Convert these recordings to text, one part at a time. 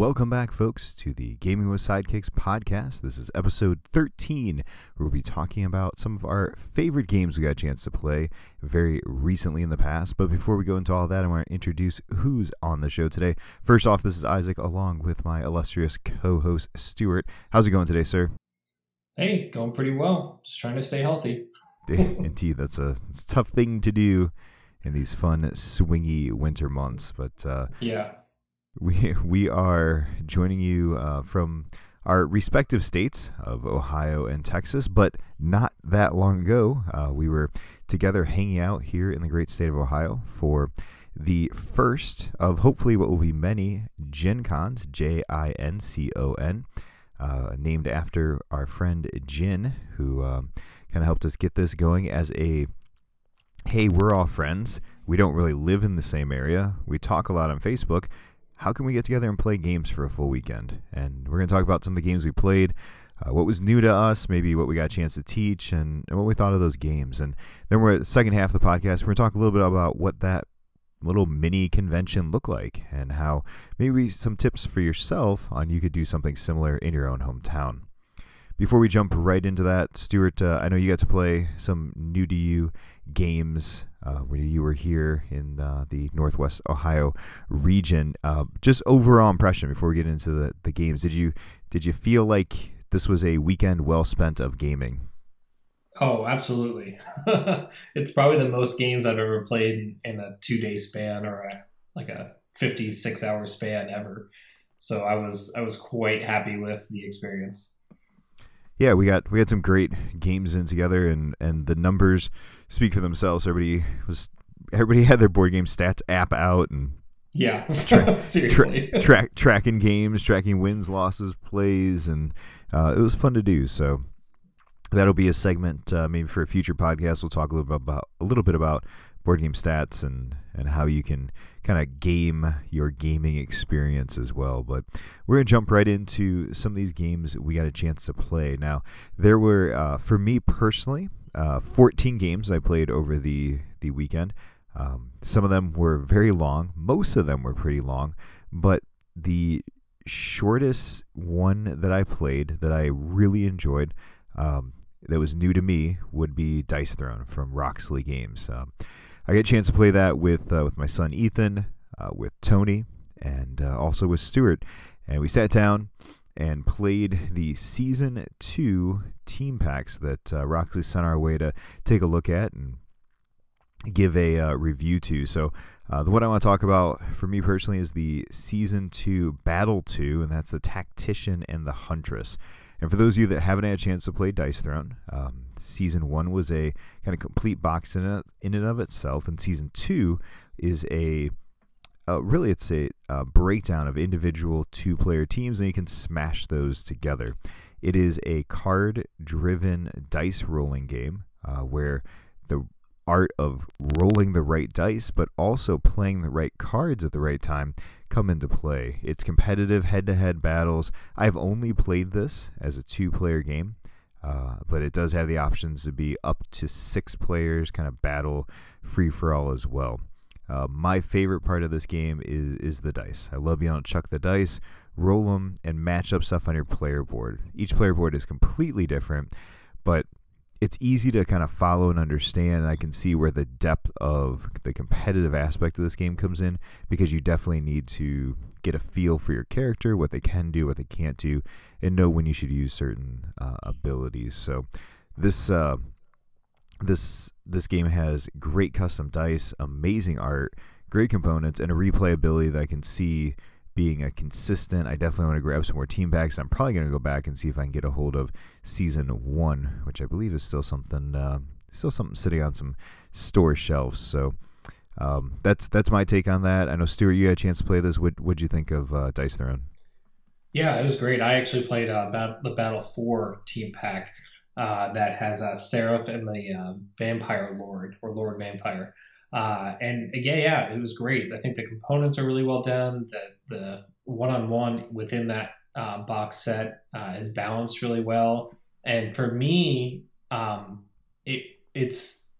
Welcome back, folks, to the Gaming with Sidekicks podcast. This is episode 13, where we'll be talking about some of our favorite games we got a chance to play very recently in the past. But before we go into all that, I want to introduce who's on the show today. First off, this is Isaac, along with my illustrious co-host, Stuart. How's it going today, sir? Hey, going pretty well. Just trying to stay healthy. Indeed, it's a tough thing to do in these fun, swingy winter months. But yeah. We are joining you from our respective states of Ohio and Texas, but not that long ago, we were together hanging out here in the great state of Ohio for the first of hopefully what will be many GenCons, J-I-N-C-O-N, named after our friend Jin, who kind of helped us get this going as a, hey, we're all friends. We don't really live in the same area. We talk a lot on Facebook. How can we get together and play games for a full weekend? And we're going to talk about some of the games we played, what was new to us, maybe what we got a chance to teach, and what we thought of those games. And then we're at the second half of the podcast, we're going to talk a little bit about what that little mini convention looked like and how maybe some tips for yourself on you could do something similar in your own hometown. Before we jump right into that, Stuart, I know you got to play some new-to-you games when you were here in the Northwest Ohio region. Just overall impression before we get into the games. Did you feel like this was a weekend well spent of gaming? Oh, absolutely. It's probably the most games I've ever played in a 2-day span or a 56-hour span ever. So I was quite happy with the experience. Yeah, we had some great games in together, and the numbers speak for themselves. Everybody had their board game stats app out, and yeah, seriously, tracking games, tracking wins, losses, plays, and it was fun to do. So that'll be a segment maybe for a future podcast. We'll talk a little bit about board game stats and how you can kind of game your gaming experience as well. But we're going to jump right into some of these games we got a chance to play. Now, there were, for me personally, 14 games I played over the weekend. Some of them were very long. Most of them were pretty long. But the shortest one that I played that I really enjoyed that was new to me would be Dice Throne from Roxley Games. I got a chance to play that with my son Ethan, with Tony, and also with Stuart. And we sat down and played the Season 2 team packs that Roxley sent our way to take a look at and give a review to. So the one I want to talk about for me personally is the Season 2 Battle 2, and that's the Tactician and the Huntress. And for those of you that haven't had a chance to play Dice Throne, Season 1 was a kind of complete box in and of itself, and Season 2 is a breakdown of individual two-player teams, and you can smash those together. It is a card-driven dice rolling game where the art of rolling the right dice, but also playing the right cards at the right time, come into play. It's competitive head-to-head battles. I've only played this as a two-player game, but it does have the options to be up to 6 players, kind of battle free-for-all as well. My favorite part of this game is the dice. I love being able to chuck the dice, roll them, and match up stuff on your player board. Each player board is completely different, but it's easy to kind of follow and understand, and I can see where the depth of the competitive aspect of this game comes in, because you definitely need to get a feel for your character, what they can do, what they can't do, and know when you should use certain abilities. So this game has great custom dice, amazing art, great components, and a replayability that I can see being a consistent. I definitely want to grab some more team packs. I'm probably going to go back and see if I can get a hold of Season 1, which I believe is still something sitting on some store shelves. So that's my take on that. I know, Stuart, you had a chance to play this. What'd you think of Dice Throne? Yeah, it was great. I actually played the Battle 4 team pack that has Seraph and the Vampire Lord or Lord Vampire. And again, yeah, it was great. I think the components are really well done. The one-on-one within that box set is balanced really well. And for me, its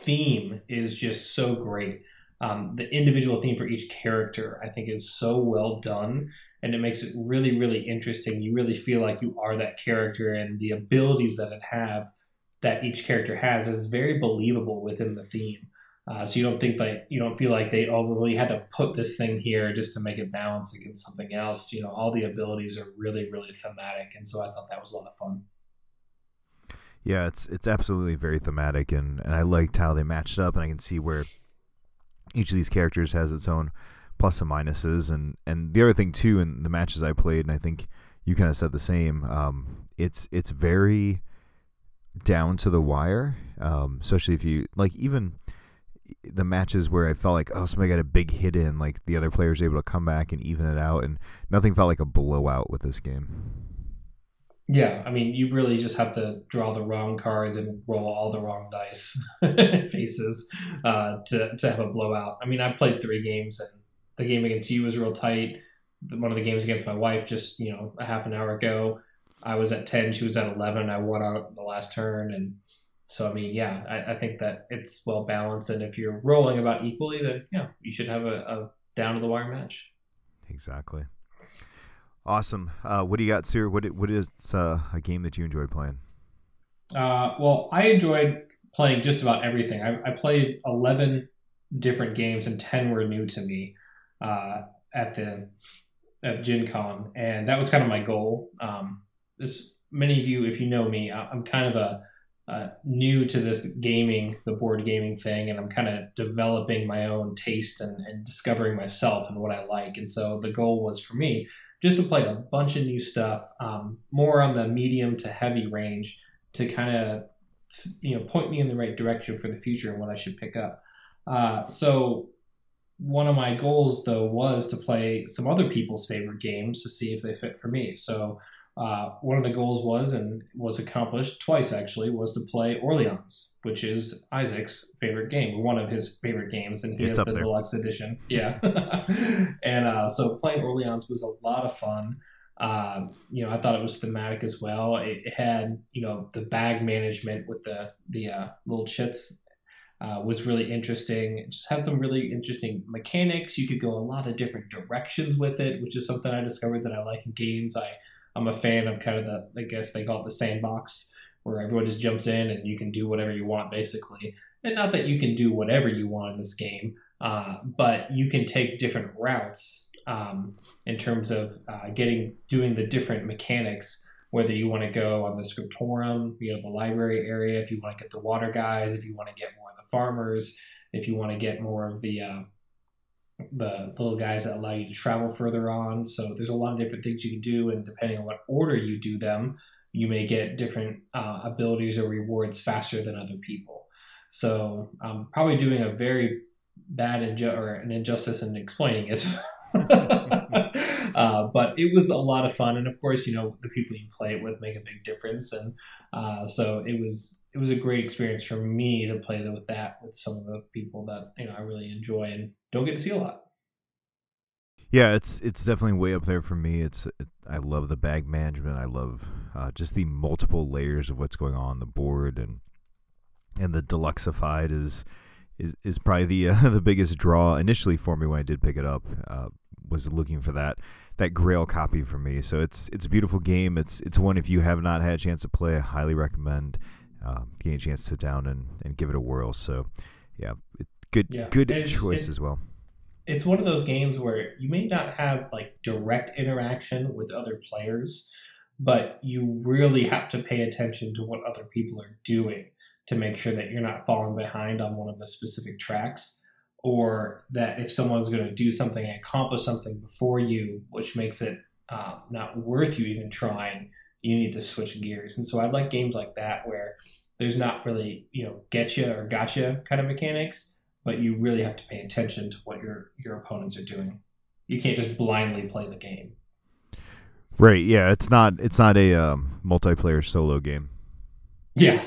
theme is just so great. The individual theme for each character, I think, is so well done. and it makes it really, really interesting. You really feel like you are that character, and the abilities that it have, that each character has, is very believable within the theme. So you don't think that, you don't feel like they, oh, well, we had to put this thing here just to make it balance against something else. You know, all the abilities are really, really thematic, and so I thought that was a lot of fun. Yeah, it's absolutely very thematic, and I liked how they matched up, and I can see where each of these characters has its own plus and minuses. And the other thing, too, in the matches I played, and I think you kind of said the same, it's very down to the wire, especially if you, like, even the matches where I felt like, oh, somebody got a big hit in, like the other player's able to come back and even it out, and nothing felt like a blowout with this game. Yeah, I mean, you really just have to draw the wrong cards and roll all the wrong dice faces to have a blowout. I mean, I played 3 games, and the game against you was real tight. One of the games against my wife just, you know, a half an hour ago, I was at 10, she was at 11, I won out the last turn, and so, I mean, yeah, I think that it's well balanced, and if you're rolling about equally, then, yeah, you should have a down-to-the-wire match. Exactly. Awesome. What do you got, Sue? What is a game that you enjoyed playing? Well, I enjoyed playing just about everything. I played 11 different games, and 10 were new to me at GenCon, and that was kind of my goal. As many of you, if you know me, I'm kind of a... new to this gaming, the board gaming thing, and I'm kind of developing my own taste and discovering myself and what I like. And so the goal was for me just to play a bunch of new stuff, more on the medium to heavy range, to kind of, you know, point me in the right direction for the future and what I should pick up. So one of my goals, though, was to play some other people's favorite games to see if they fit for me. So one of the goals was, and was accomplished twice actually, was to play Orleans, which is Isaac's favorite game, one of his favorite games, and he has the deluxe edition. Yeah. And so playing Orleans was a lot of fun. You know, I thought it was thematic as well. It had, you know, the bag management with the little chits was really interesting. It just had some really interesting mechanics. You could go a lot of different directions with it, which is something I discovered that I like in games. I'm a fan of kind of the, I guess they call it the sandbox, where everyone just jumps in and you can do whatever you want, basically. And not that you can do whatever you want in this game, but you can take different routes in terms of doing the different mechanics, whether you want to go on the scriptorum, you know, the library area, if you want to get the water guys, if you want to get more of the farmers, if you want to get more of the little guys that allow you to travel further on. So there's a lot of different things you can do, and depending on what order you do them, you may get different abilities or rewards faster than other people. So I'm probably doing a very bad an injustice in explaining it. But it was a lot of fun, and of course, you know, the people you play it with make a big difference, and so it was a great experience for me to play with some of the people that, you know, I really enjoy and don't get to see a lot. Yeah, it's definitely way up there for me. I love the bag management. I love just the multiple layers of what's going on the board, and the deluxeified is probably the biggest draw initially for me when I did pick it up. Was looking for that Grail copy for me. So it's a beautiful game. It's one, if you have not had a chance to play, I highly recommend getting a chance to sit down and give it a whirl. So yeah, good choice as well. It's one of those games where you may not have like direct interaction with other players, but you really have to pay attention to what other people are doing to make sure that you're not falling behind on one of the specific tracks, or that if someone's going to do something and accomplish something before you, which makes it not worth you even trying, you need to switch gears. And so I like games like that where there's not really, you know, getcha or gotcha kind of mechanics, but you really have to pay attention to what your opponents are doing. You can't just blindly play the game. Right, yeah, it's not a multiplayer solo game. Yeah.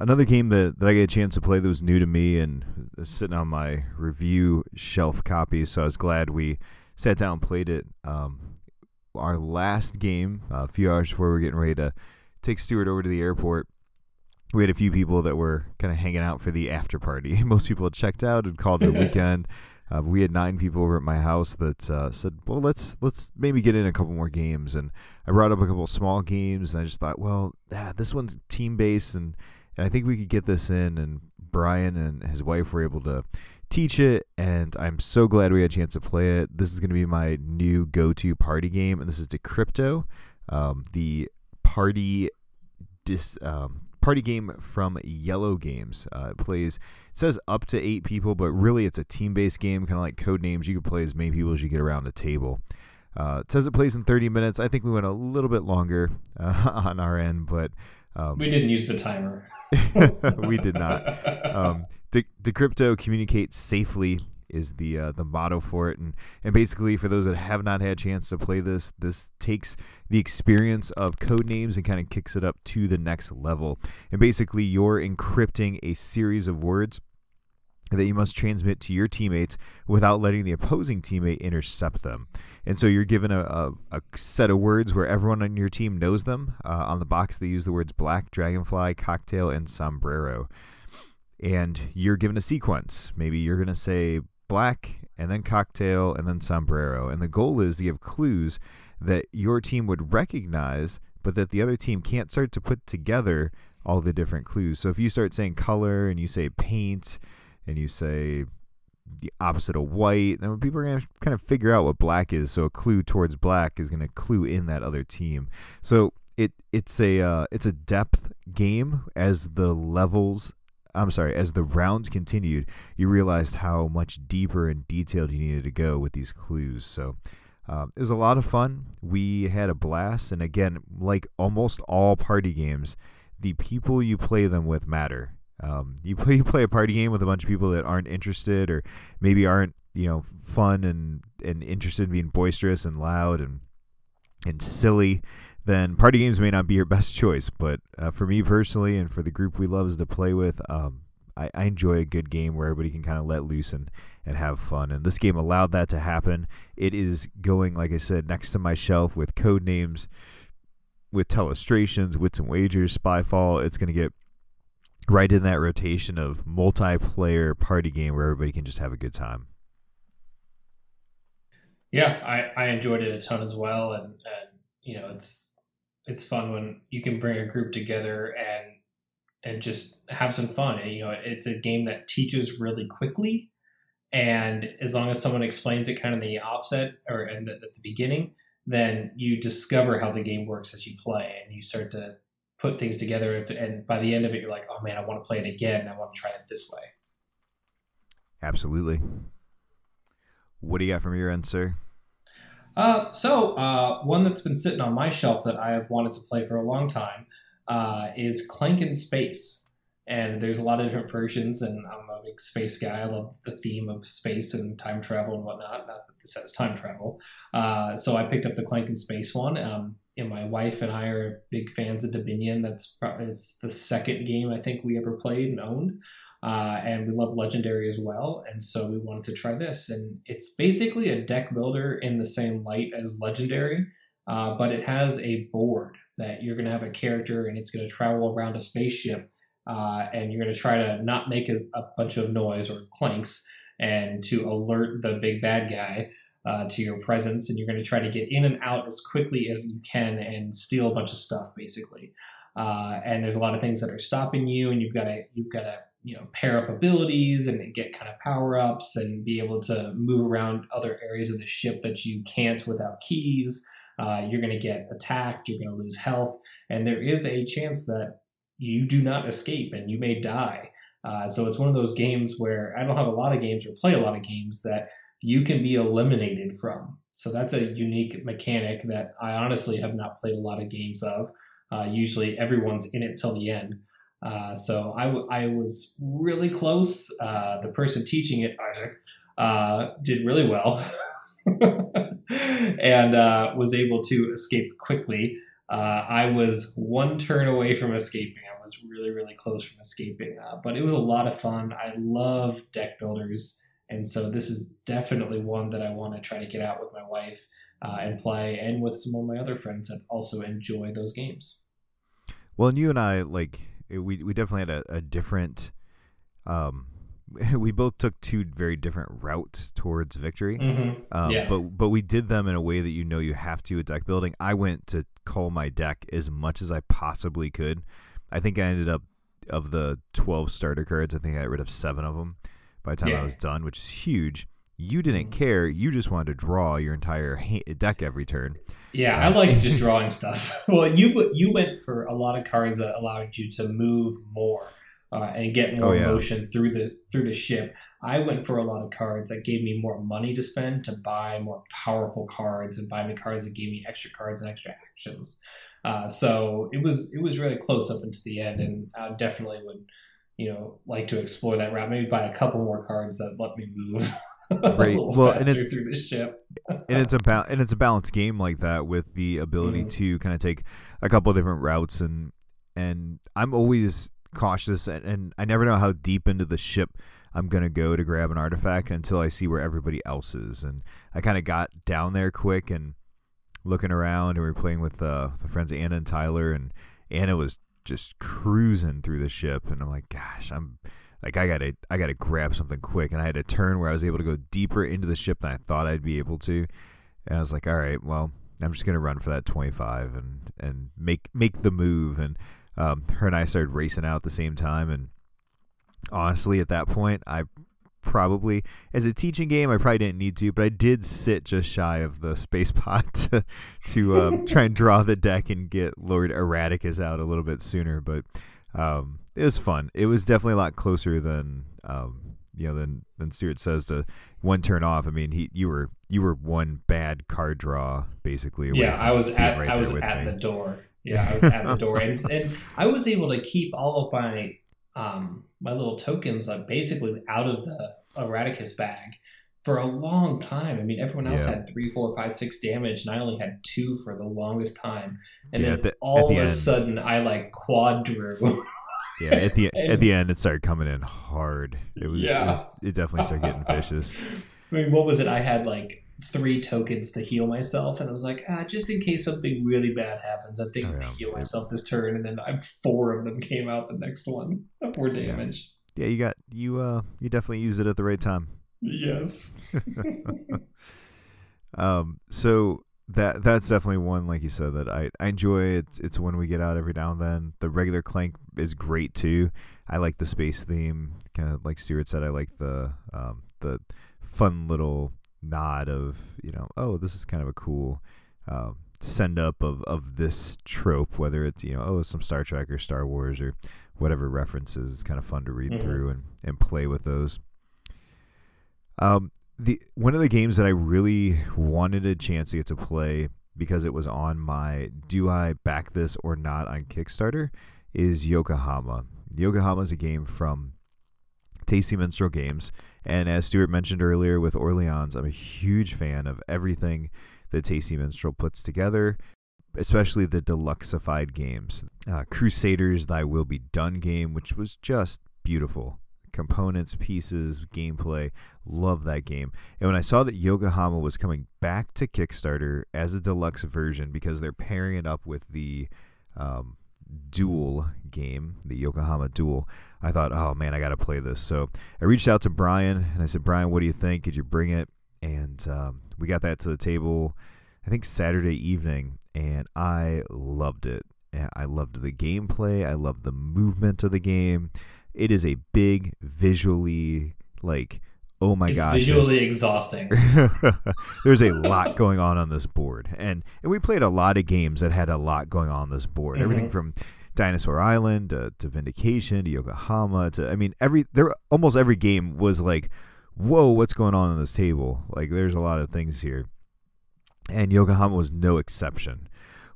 Another game that I got a chance to play that was new to me and sitting on my review shelf copy, so I was glad we sat down and played it. Our last game, a few hours before we were getting ready to take Stuart over to the airport, we had a few people that were kind of hanging out for the after party. Most people had checked out and called it a weekend. We had 9 people over at my house that said, well, let's maybe get in a couple more games. And I brought up a couple small games, and I just thought, well, this one's team-based, and I think we could get this in. And Brian and his wife were able to teach it, and I'm so glad we had a chance to play it. This is going to be my new go-to party game, and this is Decrypto, the party party game from Yellow Games. It says up to 8 people, but really it's a team-based game, kind of like Codenames. You can play as many people as you get around the table. It says it plays in 30 minutes. I think we went a little bit longer on our end, but... we didn't use the timer. We did not. Decrypto, communicate safely, is the motto for it. And basically, for those that have not had a chance to play this, this takes the experience of Codenames and kind of kicks it up to the next level. And basically, you're encrypting a series of words that you must transmit to your teammates without letting the opposing teammate intercept them. And so you're given a set of words where everyone on your team knows them. On the box, they use the words black, dragonfly, cocktail, and sombrero. And you're given a sequence. Maybe you're going to say black, and then cocktail, and then sombrero. And the goal is to give clues that your team would recognize, but that the other team can't start to put together all the different clues. So if you start saying color, and you say paint, and you say the opposite of white, then people are going to kind of figure out what black is. So a clue towards black is going to clue in that other team. So it's a depth game. As the rounds continued, you realized how much deeper and detailed you needed to go with these clues. So it was a lot of fun. We had a blast. And again, like almost all party games, the people you play them with matter. You play a party game with a bunch of people that aren't interested, or maybe aren't, fun and interested in being boisterous and loud and silly, then party games may not be your best choice. But for me personally, and for the group we loves to play with, I enjoy a good game where everybody can kind of let loose and have fun. And this game allowed that to happen. It is going, like I said, next to my shelf with Codenames, with Telestrations, Wits and Wagers, Spyfall. It's going to get right in that rotation of multiplayer party game where everybody can just have a good time. Yeah, I enjoyed it a ton as well. And it's fun when you can bring a group together and just have some fun. And, it's a game that teaches really quickly. And as long as someone explains it kind of the offset or at the beginning, then you discover how the game works as you play, and you start to put things together, and by the end of it, you're like, oh man, I want to play it again. I want to try it this way. Absolutely. What do you got from your end, sir? So one that's been sitting on my shelf that I have wanted to play for a long time is Clank in Space. And there's a lot of different versions, and I'm a big space guy. I love the theme of space and time travel and whatnot. Not that this has time travel. So I picked up the Clank in Space one. And my wife and I are big fans of Dominion. That's probably the second game I think we ever played and owned. And we love Legendary as well. And so we wanted to try this. And it's basically a deck builder in the same light as Legendary, but it has a board that you're going to have a character, and it's going to travel around a spaceship. And you're going to try to not make a bunch of noise or clanks, and to alert the big bad guy to your presence, and you're going to try to get in and out as quickly as you can and steal a bunch of stuff, basically. And there's a lot of things that are stopping you, and you've got to pair up abilities and get kind of power-ups and be able to move around other areas of the ship that you can't without keys. You're going to get attacked, you're going to lose health, and there is a chance that you do not escape and you may die. So it's one of those games where I don't have a lot of games or play a lot of games that you can be eliminated from. So that's a unique mechanic that I honestly have not played a lot of games of. Usually everyone's in it till the end. So I was really close. The person teaching it, Isaac, did really well and was able to escape quickly. I was one turn away from escaping. I was really, really close from escaping. But it was a lot of fun. I love deck builders. And so this is definitely one that I want to try to get out with my wife and play, and with some of my other friends that also enjoy those games. Well, and you and I, we definitely had a different we both took two very different routes towards victory. Mm-hmm. But we did them in a way that you know you have to with deck building. I went to cull my deck as much as I possibly could. I think I ended up, of the 12 starter cards, I think I got rid of 7 of them by the time I was done, which is huge. You didn't care. You just wanted to draw your entire deck every turn. Yeah, I like just drawing stuff. Well, you went for a lot of cards that allowed you to move more and get more motion through the ship. I went for a lot of cards that gave me more money to spend to buy more powerful cards and buy me cards that gave me extra cards and extra actions. So it was really close up into the end, and I definitely would like to explore that route. Maybe buy a couple more cards that let me move. Right. Well, and it's through this ship. and it's a balanced game like that, with the ability to kind of take a couple of different routes, and I'm always cautious, and I never know how deep into the ship I'm gonna go to grab an artifact until I see where everybody else is, and I kind of got down there quick and looking around, and we were playing with the friends Anna and Tyler, and Anna was just cruising through the ship, and I'm like, gosh, I gotta grab something quick, and I had a turn where I was able to go deeper into the ship than I thought I'd be able to, and I was like, all right, well, I'm just gonna run for that 25 and make the move, and her and I started racing out at the same time, and honestly, at that point, I probably, as a teaching game, I probably didn't need to, but I did sit just shy of the space pod to try and draw the deck and get Lord Erraticus out a little bit sooner, but. It was fun. It was definitely a lot closer than Stuart says to one turn off. I mean, you were one bad card draw basically. Yeah, I was at the door. Yeah, I was at the door, and I was able to keep all of my my little tokens basically out of the Erraticus bag for a long time. I mean, everyone else had 3, 4, 5, 6 damage, and I only had 2 for the longest time. And then all of a sudden, I quad drew. Yeah, at the end, it started coming in hard. It definitely started getting vicious. I mean, what was it? I had 3 tokens to heal myself, and I was like, just in case something really bad happens, I think I'm going to heal myself this turn. And then 4 of them came out the next one for damage. Yeah, you definitely used it at the right time. Yes. So that's definitely one, like you said, that I enjoy. It's one we get out every now and then. The regular Clank is great too. I like the space theme, kind of like Stuart said. I like the fun little nod of this is kind of a cool send up of this trope, whether it's some Star Trek or Star Wars or whatever references. It's kind of fun to read through and play with those. One of the games that I really wanted a chance to get to play, because it was on my do I back this or not on Kickstarter, is Yokohama. Yokohama is a game from Tasty Minstrel Games, and as Stuart mentioned earlier with Orleans, I'm a huge fan of everything that Tasty Minstrel puts together, especially the deluxeified games. Crusaders Thy Will Be Done game, which was just beautiful. Components, pieces, gameplay. Love that game. And when I saw that Yokohama was coming back to Kickstarter as a deluxe version, because they're pairing it up with the Duel game, the Yokohama Duel, I thought, oh man, I got to play this. So I reached out to Brian and I said, Brian, what do you think? Could you bring it? And we got that to the table, I think Saturday evening, and I loved it. I loved the gameplay. I loved the movement of the game. It is a big, visually, oh my gosh. It's visually exhausting. There's a lot going on this board. And we played a lot of games that had a lot going on this board. Mm-hmm. Everything from Dinosaur Island to Vindication to Yokohama to, almost every game was like, whoa, what's going on this table? There's a lot of things here. And Yokohama was no exception.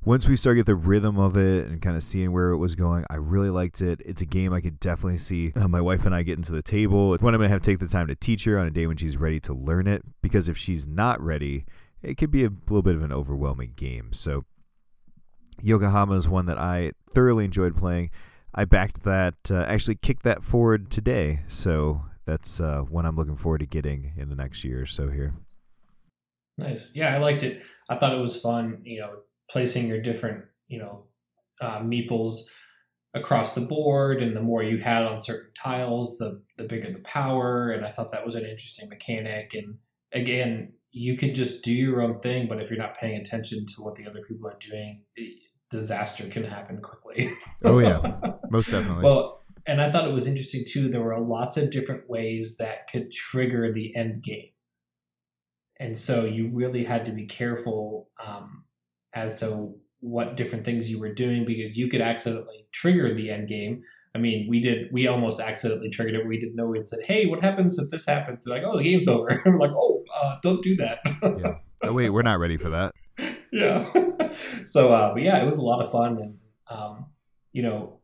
Once we started the rhythm of it and kind of seeing where it was going, I really liked it. It's a game I could definitely see my wife and I getting to the table. It's one I'm going to have to take the time to teach her on a day when she's ready to learn it, because if she's not ready, it could be a little bit of an overwhelming game. So Yokohama is one that I thoroughly enjoyed playing. I backed that, actually kicked that forward today. So that's one I'm looking forward to getting in the next year or so here. Nice. Yeah, I liked it. I thought it was fun, placing your different meeples across the board, and the more you had on certain tiles, the bigger the power. And I thought that was an interesting mechanic. And again, you can just do your own thing, but if you're not paying attention to what the other people are doing, disaster can happen quickly. Oh yeah, most definitely. Well, and I thought it was interesting too. There were lots of different ways that could trigger the end game. And so you really had to be careful as to what different things you were doing, because you could accidentally trigger the end game. I mean, we almost accidentally triggered it. We didn't know. We said, hey, what happens if this happens? They're like, oh, the game's over. And we're like, oh, don't do that. Yeah. Oh, wait, we're not ready for that. Yeah. So, but yeah, it was a lot of fun. And, you know,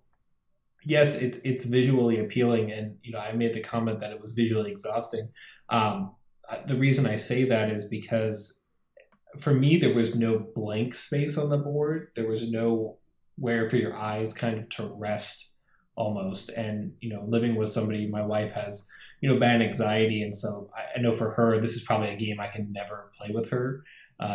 yes, it's visually appealing. And, you know, I made the comment that it was visually exhausting. The reason I say that is because for me, there was no blank space on the board. There was nowhere for your eyes kind of to rest almost. And, you know, living with somebody, my wife has, you know, bad anxiety. And so I know for her, this is probably a game I can never play with her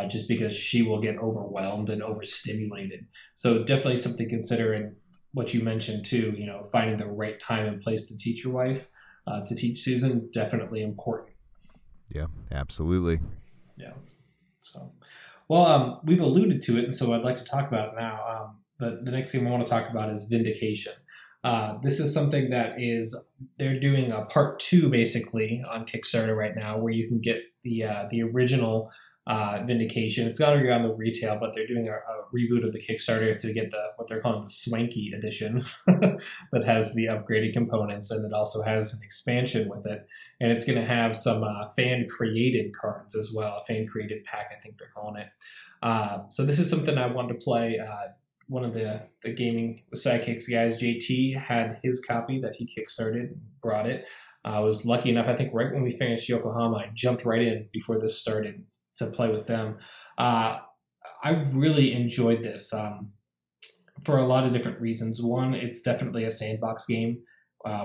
just because she will get overwhelmed and overstimulated. So definitely something to consider. And what you mentioned too, you know, finding the right time and place to teach your wife, to teach Susan, definitely important. Yeah, absolutely. Yeah. So, well, we've alluded to it, and so I'd like to talk about it now. But the next thing I want to talk about is Vindication. This is something that is, they're doing a part two basically on Kickstarter right now, where you can get the original Vindication. It's got to be on the retail, but they're doing a reboot of the Kickstarter to get what they're calling the Swanky edition that has the upgraded components, and it also has an expansion with it. And it's going to have some fan-created cards as well, a fan-created pack, I think they're calling it. So this is something I wanted to play. One of the gaming sidekicks guys, JT, had his copy that he kickstarted and brought it. I was lucky enough, I think right when we finished Yokohama, I jumped right in before this started to play with them. I really enjoyed this for a lot of different reasons. One, it's definitely a sandbox game.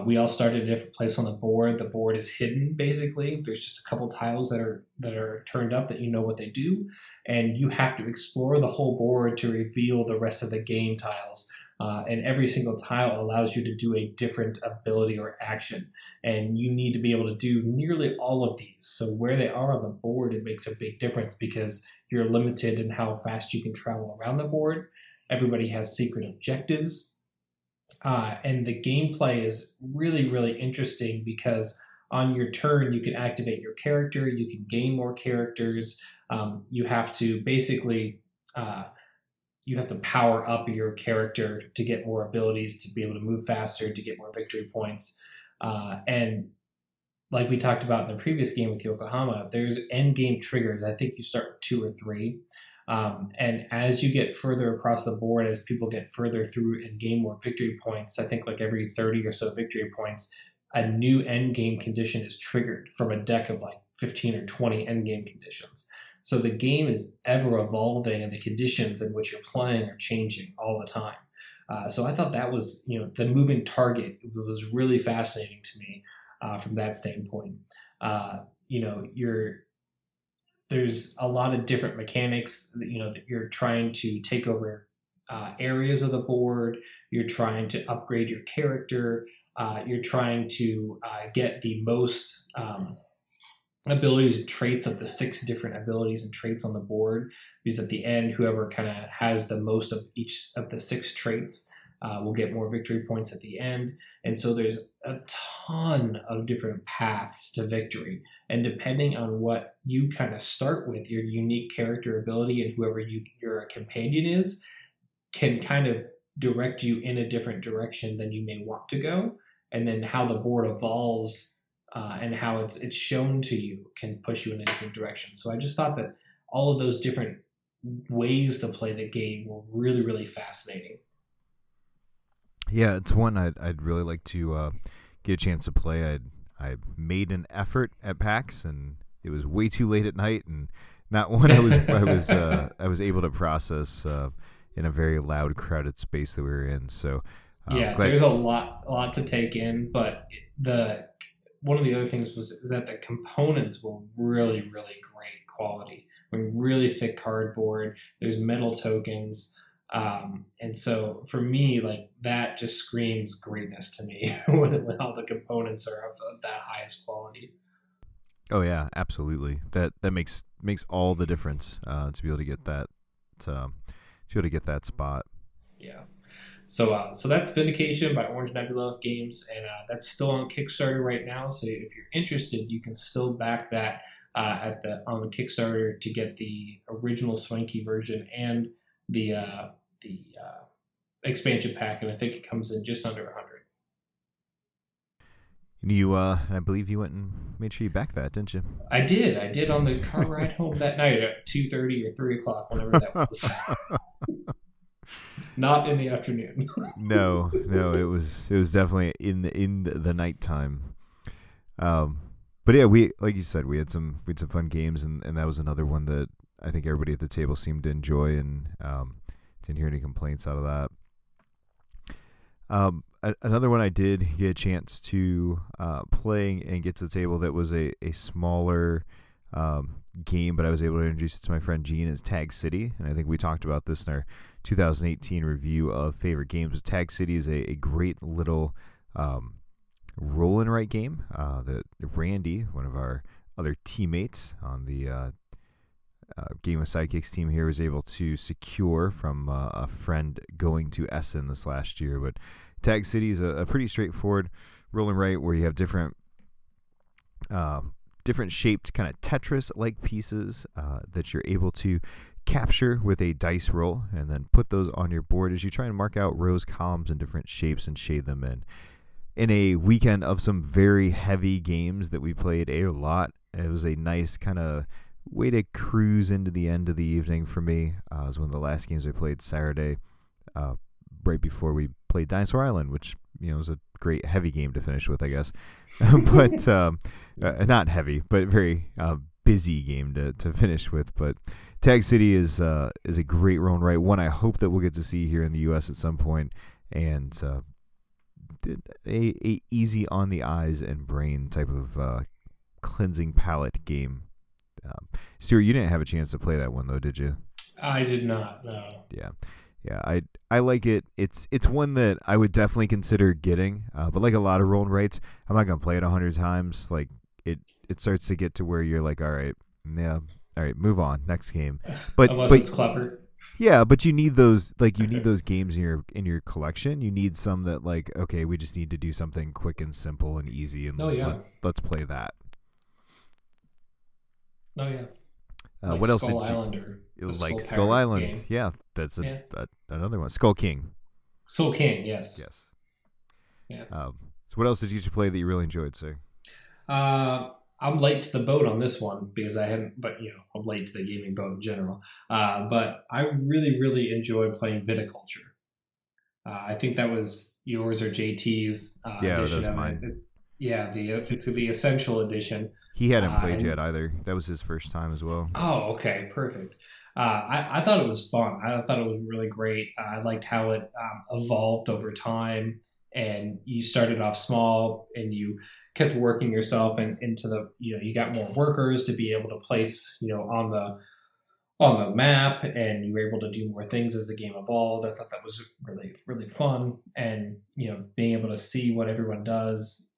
We all started at a different place on the board. The board is hidden, basically. There's just a couple tiles that are turned up that you know what they do, and you have to explore the whole board to reveal the rest of the game tiles. And every single tile allows you to do a different ability or action, and you need to be able to do nearly all of these. So where they are on the board, it makes a big difference because you're limited in how fast you can travel around the board. Everybody has secret objectives. And the gameplay is really, really interesting because on your turn, you can activate your character, you can gain more characters, you have to basically, you have to power up your character to get more abilities, to be able to move faster, to get more victory points. And like we talked about in the previous game with Yokohama, there's end game triggers. I think you start with 2 or 3. And as you get further across the board, as people get further through and gain more victory points, I think like every 30 or so victory points, a new end game condition is triggered from a deck of like 15 or 20 end game conditions. So the game is ever evolving, and the conditions in which you're playing are changing all the time. So I thought that was, you know, the moving target was really fascinating to me from that standpoint. You know, there's a lot of different mechanics that, you know, that you're trying to take over areas of the board. You're trying to upgrade your character. You're trying to get the most abilities and traits of the 6 different abilities and traits on the board. Because at the end, whoever kind of has the most of each of the 6 traits will get more victory points at the end. And so there's a ton of different paths to victory. And depending on what you kind of start with, your unique character ability and whoever your companion is can kind of direct you in a different direction than you may want to go. And then how the board evolves and how it's shown to you can push you in a different direction. So I just thought that all of those different ways to play the game were really, really fascinating. Yeah, it's one I'd really like to get a chance to play. I made an effort at PAX, and it was way too late at night, and not one I was able to process in a very loud, crowded space that we were in. So yeah, there's a lot to take in, but one of the other things was that the components were really, really great quality. I mean, really thick cardboard. There's metal tokens. And so for me, like, that just screams greatness to me when all the components are of that highest quality. Oh yeah, absolutely. That makes all the difference to be able to get that spot. Yeah. So that's Vindication by Orange Nebula Games, and that's still on Kickstarter right now. So if you're interested, you can still back that on the Kickstarter to get the original Swanky version and the expansion pack, and I think it comes in just under 100. And you, I believe you went and made sure you backed that, didn't you? I did on the car ride home that night at 2:30 or 3 o'clock, whenever that was. Not in the afternoon. No, it was definitely in the nighttime. But yeah, we, like you said, we had some fun games, and that was another one that I think everybody at the table seemed to enjoy, and didn't hear any complaints out of that. Another one I did get a chance to play and get to the table that was a smaller game, but I was able to introduce it to my friend Gene as Tag City, and I think we talked about this in our 2018 review of favorite games. Tag City is a great little roll and write game that Randy, one of our other teammates on the Game of Sidekicks team here, was able to secure from a friend going to Essen this last year. But Tag City is a pretty straightforward roll and write where you have different shaped kind of Tetris-like pieces that you're able to capture with a dice roll, and then put those on your board as you try and mark out rows, columns, and different shapes and shade them in. In a weekend of some very heavy games that we played a lot, it was a nice kind of way to cruise into the end of the evening for me. It was one of the last games I played Saturday, right before we played Dinosaur Island, which, you know, was a great heavy game to finish with, I guess. But not heavy, but very busy game to finish with. But Tag City is a great roll and write, one I hope that we'll get to see here in the U.S. at some point, and a easy on the eyes and brain type of cleansing palate game. Stuart, you didn't have a chance to play that one though, did you? I did not, no. Yeah. I like it. It's one that I would definitely consider getting, but like a lot of roll and writes, I'm not gonna play it 100 times. Like it starts to get to where you're like, all right, move on, next game. But unless it's clever. Yeah, but you need those, like, games in your collection. You need some that, like, okay, we just need to do something quick and simple and easy, and let's play that. Oh yeah. Like what else? Skull Island, Skull Island. Game. Yeah, that's another one. Skull King. Yes. Yeah. So what else did you play that you really enjoyed, sir? I'm late to the boat on this one because I hadn't. But you know, I'm late to the gaming boat in general. But I really enjoyed playing Viticulture. I think that was yours or JT's edition. That was mine. It's the essential edition. He hadn't played yet either. That was his first time as well. Oh, okay. Perfect. I thought it was fun. I thought it was really great. I liked how it evolved over time, and you started off small and you kept working yourself into the, you got more workers to be able to place, on the map, and you were able to do more things as the game evolved. I thought that was really fun. And, being able to see what everyone does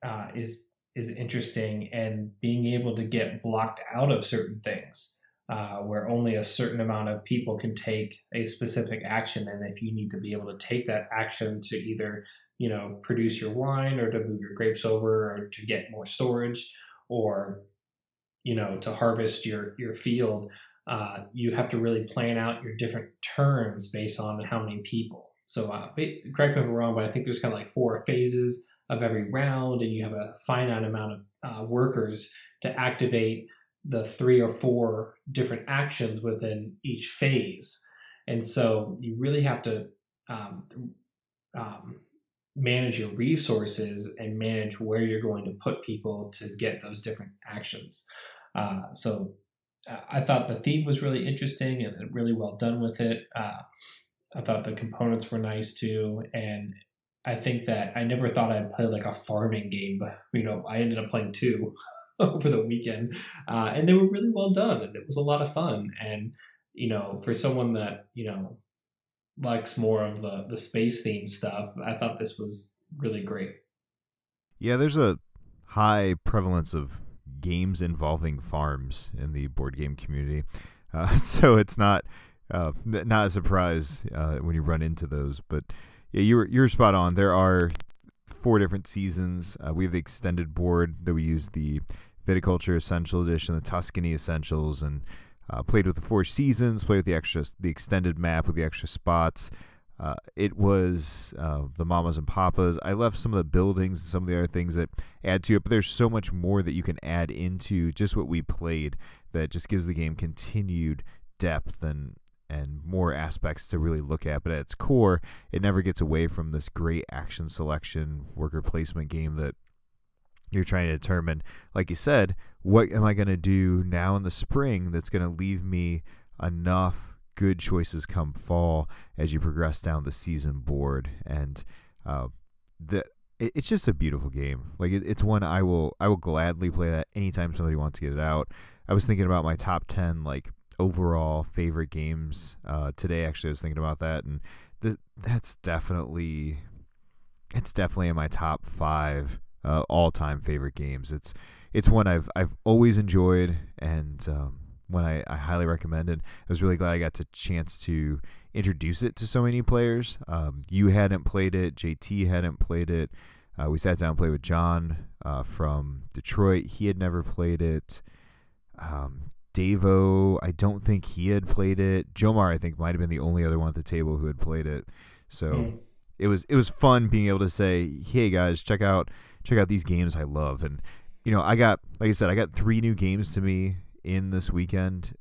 is interesting, and being able to get blocked out of certain things where only a certain amount of people can take a specific action. And if you need to be able to take that action to either, produce your wine, or to move your grapes over, or to get more storage, or, to harvest your field, you have to really plan out your different turns based on how many people. So correct me if I'm wrong, but I think there's kind of like 4 phases of every round, and you have a finite amount of workers to activate the 3 or 4 different actions within each phase. And so you really have to manage your resources and manage where you're going to put people to get those different actions. So I thought the theme was really interesting and really well done with it. I thought the components were nice too, and I think that I never thought I'd play like a farming game, but I ended up playing 2 over the weekend, and they were really well done, and it was a lot of fun. And for someone that likes more of the space theme stuff, I thought this was really great. Yeah, there's a high prevalence of games involving farms in the board game community, so it's not a surprise when you run into those. But yeah, you're spot on. There are 4 different seasons. We have the extended board that we use, the Viticulture Essential Edition, the Tuscany Essentials, and played with the 4 seasons, played with the extended map with the extra spots. It was the mamas and papas. I left some of the buildings and some of the other things that add to it, but there's so much more that you can add into just what we played that just gives the game continued depth and more aspects to really look at. But at its core, it never gets away from this great action selection worker placement game that you're trying to determine, like you said, what am I going to do now in the spring that's going to leave me enough good choices come fall as you progress down the season board. And it's just a beautiful game. Like it's one I will gladly play that anytime somebody wants to get it out. I was thinking about my top 10 like overall favorite games today. Actually, I was thinking about that, and that's definitely in my top 5. All-time favorite games. It's one I've always enjoyed, and one I highly recommend. And I was really glad I got the chance to introduce it to so many players. You hadn't played it. JT hadn't played it. We sat down and played with John from Detroit. He had never played it. Davo, I don't think he had played it. Jomar, I think, might have been the only other one at the table who had played it. So it was fun being able to say, hey guys, check out these games I love. And, you know, I got 3 new games to me in this weekend,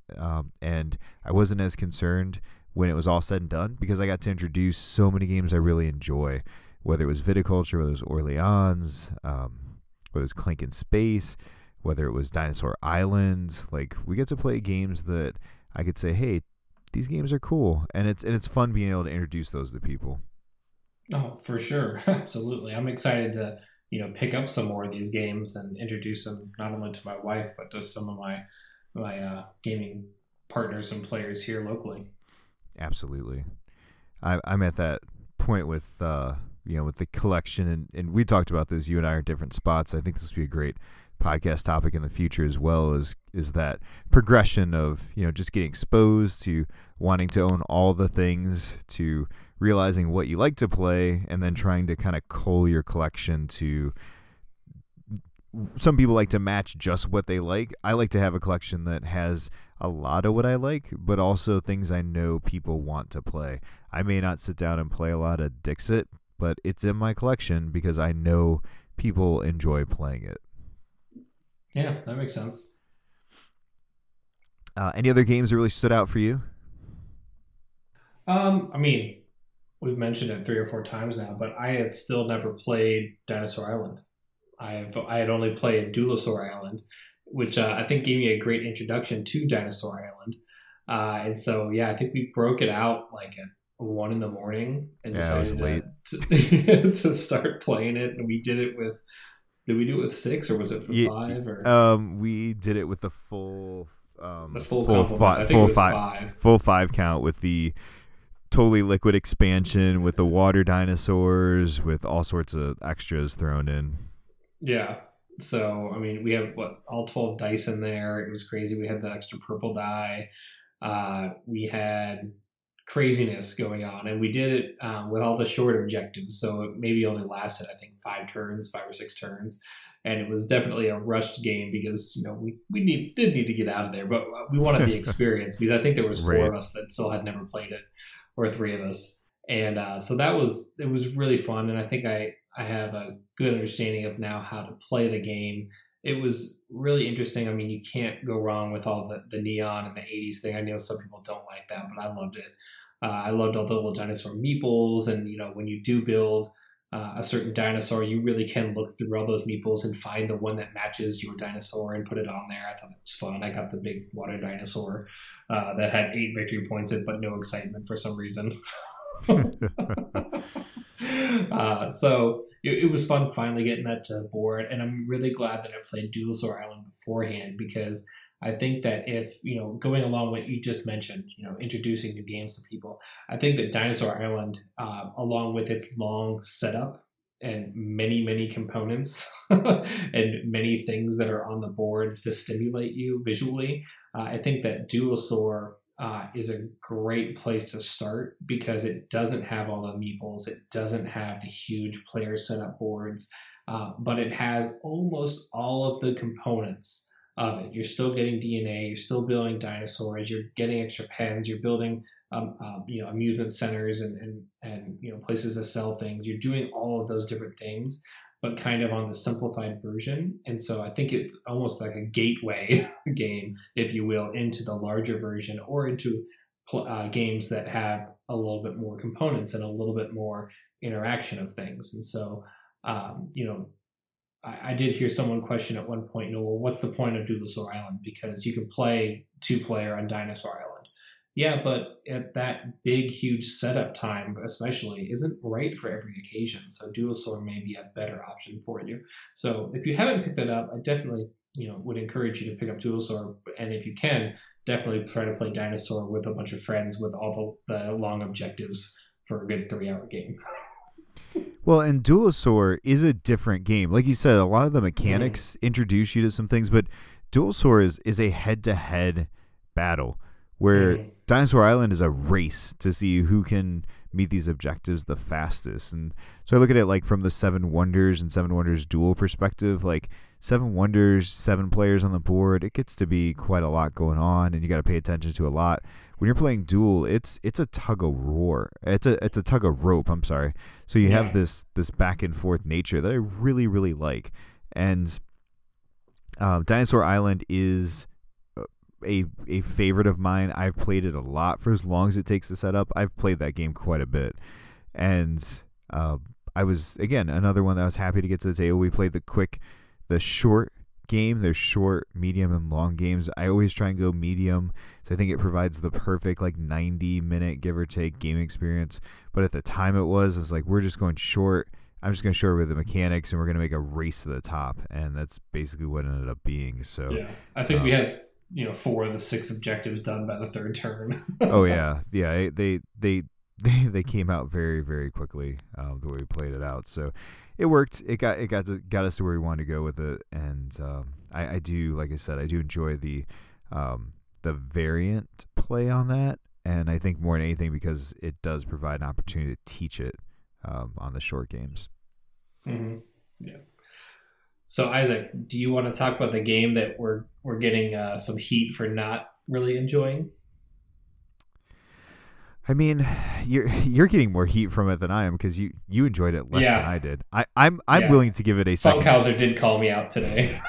and I wasn't as concerned when it was all said and done because I got to introduce so many games I really enjoy, whether it was Viticulture, whether it was Orleans, whether it was Clank in Space, whether it was Dinosaur Island. Like, we get to play games that I could say, hey, these games are cool, and it's fun being able to introduce those to people. Oh, for sure. Absolutely. I'm excited to pick up some more of these games and introduce them not only to my wife, but to some of my gaming partners and players here locally. Absolutely. I'm at that point with, with the collection, and we talked about this, you and I are different spots. I think this would be a great podcast topic in the future as well, is that progression of, just getting exposed to wanting to own all the things, to realizing what you like to play, and then trying to kind of cull your collection to, some people like to match just what they like. I like to have a collection that has a lot of what I like, but also things I know people want to play. I may not sit down and play a lot of Dixit, but it's in my collection because I know people enjoy playing it. Yeah, that makes sense. Any other games that really stood out for you? We've mentioned it 3 or 4 times now, but I had still never played Dinosaur Island. I had only played Duelosaur Island, which I think gave me a great introduction to Dinosaur Island. And so, yeah, I think we broke it out like at 1 a.m. and decided to start playing it. And we did it with, did we do it with 6 or was it with 5? Or? We did it with the full five count with the totally liquid expansion, with the water dinosaurs, with all sorts of extras thrown in. Yeah. So, we have all 12 dice in there. It was crazy. We had the extra purple die. We had craziness going on, and we did it with all the short objectives. So it maybe only lasted, I think, 5 or 6 turns. And it was definitely a rushed game because, we did need to get out of there, but we wanted the experience because I think there was 4 of us that still had never played it. Or 3 of us. And so it was really fun. And I think I have a good understanding of now how to play the game. It was really interesting. You can't go wrong with all the neon and the 80s thing. I know some people don't like that, but I loved it. I loved all the little dinosaur meeples. And, when you do build a certain dinosaur, you really can look through all those meeples and find the one that matches your dinosaur and put it on there. I thought that was fun. I got the big water dinosaur that had 8 victory points in, but no excitement for some reason. So it was fun finally getting that to the board. And I'm really glad that I played Duelosaur Island beforehand because I think that if, going along with what you just mentioned, introducing new games to people, I think that Dinosaur Island, along with its long setup and many, many components and many things that are on the board to stimulate you visually, I think that Duelosaur is a great place to start because it doesn't have all the meeples. It doesn't have the huge player setup boards, but it has almost all of the components of it. You're still getting DNA, you're still building dinosaurs, you're getting extra pens, you're building amusement centers and places that sell things. You're doing all of those different things, but kind of on the simplified version. And so I think it's almost like a gateway game, if you will, into the larger version or into games that have a little bit more components and a little bit more interaction of things. And so, I did hear someone question at one point, well, what's the point of Duelosaur Island? Because you can play 2-player on Dinosaur Island. Yeah, but at that big, huge setup time, especially, isn't right for every occasion. So Duelosaur may be a better option for you. So if you haven't picked it up, I definitely would encourage you to pick up Duelosaur. And if you can, definitely try to play Dinosaur with a bunch of friends with all the long objectives for a good 3-hour game. Well, and Duelosaur is a different game. Like you said, a lot of the mechanics introduce you to some things, but Duelosaur is a head-to-head battle where Dinosaur Island is a race to see who can meet these objectives the fastest. And so I look at it like from the Seven Wonders and Seven Wonders duel perspective, like Seven Wonders, 7 players on the board, it gets to be quite a lot going on and you got to pay attention to a lot. When you're playing duel, it's a tug-of-war. It's a tug-of-rope, I'm sorry. So you have this back and forth nature that I really, really like. And Dinosaur Island is a favorite of mine. I've played it a lot for as long as it takes to set up. I've played that game quite a bit. And I was, again, another one that I was happy to get to the table. We played the short game. There's short, medium, and long games. I always try and go medium, so I think it provides the perfect 90-minute, give or take, game experience. But at the time I was like, we're just going short. I'm just going to show her the mechanics, and we're going to make a race to the top. And that's basically what it ended up being. So yeah, I think we had 4 of the 6 objectives done by the third turn. Oh yeah, yeah. They came out very, very quickly the way we played it out. So it worked. It got us to where we wanted to go with it. And I do, like I said, I do enjoy the variant play on that. And I think more than anything because it does provide an opportunity to teach it on the short games. Mm-hmm. Yeah. So Isaac, do you want to talk about the game that we're getting some heat for not really enjoying? I mean, you're getting more heat from it than I am because you enjoyed it less than I did. I'm willing to give it a second. Funkhauser did call me out today.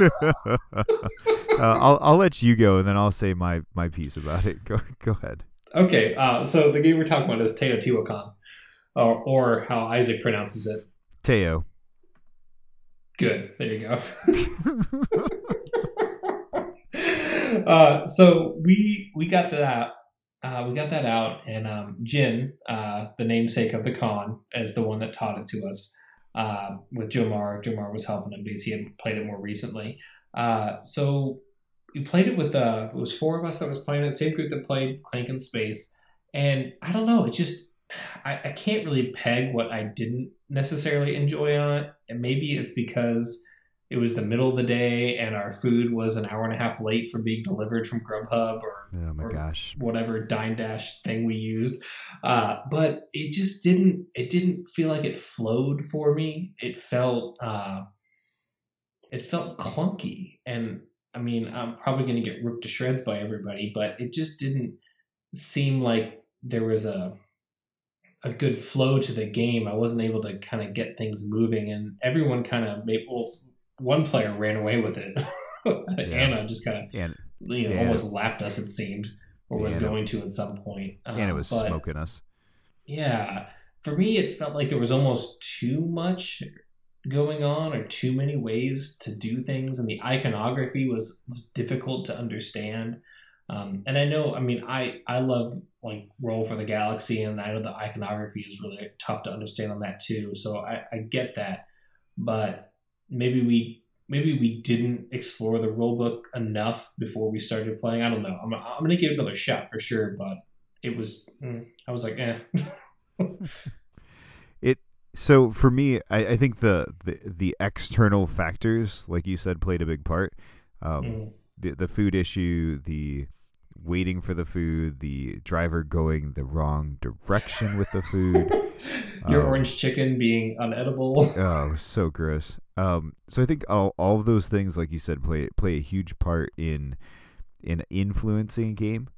I'll let you go and then I'll say my piece about it. Go ahead. Okay, so the game we're talking about is Teotihuacan, or how Isaac pronounces it. Teo. Good. There you go. So we got that out. And Jin, the namesake of the con, is the one that taught it to us with Jomar. Jomar was helping him because he had played it more recently. So we played it with, it was 4 of us that was playing it, same group that played Clank in Space. And I don't know, it just, I can't really peg what I didn't necessarily enjoy on it. And maybe it's because it was the middle of the day and our food was an hour and a half late from being delivered from Grubhub or whatever Dine Dash thing we used. But it just didn't feel like it flowed for me. It felt clunky. And I mean, I'm probably going to get ripped to shreds by everybody, but it just didn't seem like there was a good flow to the game. I wasn't able to kind of get things moving and everyone kind of one player ran away with it. Anna just kind of, almost lapped us, it seemed, or was going to at some point. And it was smoking us. Yeah. For me, it felt like there was almost too much going on or too many ways to do things. And the iconography was difficult to understand. And I know, I love Roll for the Galaxy. And I know the iconography is really tough to understand on that too. So I get that. But maybe we maybe we didn't explore the rulebook enough before we started playing. I don't know. I'm going to give it another shot for sure, but it was, I was like, eh. So for me, I think the external factors, like you said, played a big part. The food issue, the waiting for the food, the driver going the wrong direction with the food. Your orange chicken being unedible. Oh, so gross. So I think all of those things, like you said, play a huge part in influencing a game.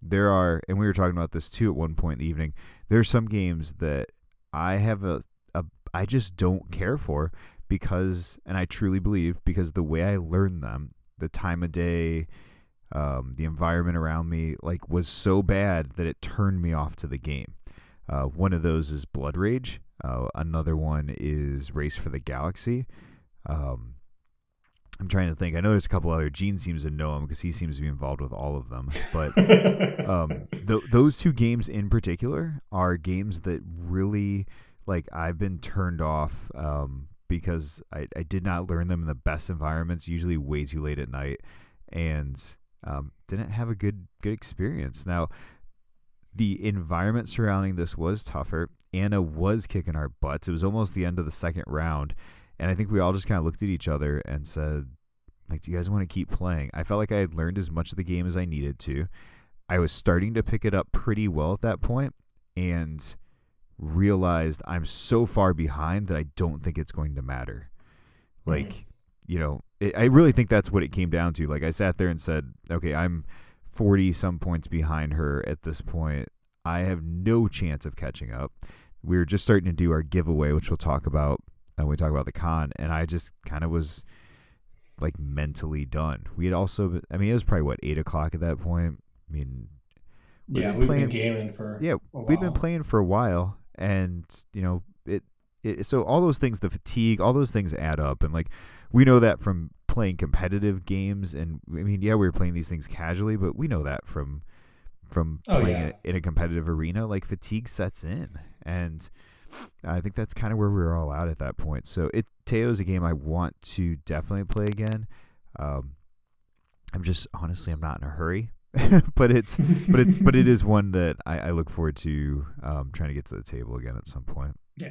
There are, and we were talking about this too at one point in the evening, there are some games that I have I just don't care for because, and I truly believe, because the way I learned them, the time of day, the environment around me, like, was so bad that it turned me off to the game. One of those is Blood Rage. Another one is Race for the Galaxy. I'm trying to think. I know there's a couple other. Gene seems to know them because he seems to be involved with all of them. But those two games in particular are games that really, like, I've been turned off because I did not learn them in the best environments, usually way too late at night, and didn't have a good experience. Now, the environment surrounding this was tougher. Anna was kicking our butts. It was almost the end of the second round. And I think we all just kind of looked at each other and said, like, do you guys want to keep playing? I felt like I had learned as much of the game as I needed to. I was starting to pick it up pretty well at that point and realized I'm so far behind that I don't think it's going to matter. Like, you know, I really think that's what it came down to. Like, I sat there and said, okay, I'm 40 some points behind her at this point. I have no chance of catching up. We were just starting to do our giveaway, which we'll talk about when we talk about the con, and I just kind of was, like, mentally done. We had also, I mean, it was probably, 8 o'clock at that point? I mean, we've been playing for a while, and, you know, it. So all those things, the fatigue, all those things add up, and, like, we know that from playing competitive games, and, I mean, yeah, we were playing these things casually, but we know that from playing in a competitive arena, like, fatigue sets in, and I think that's kind of where we were all out at that point. So Teo is a game I want to definitely play again. I'm just, honestly, I'm not in a hurry, but it is one that I look forward to trying to get to the table again at some point. Yeah,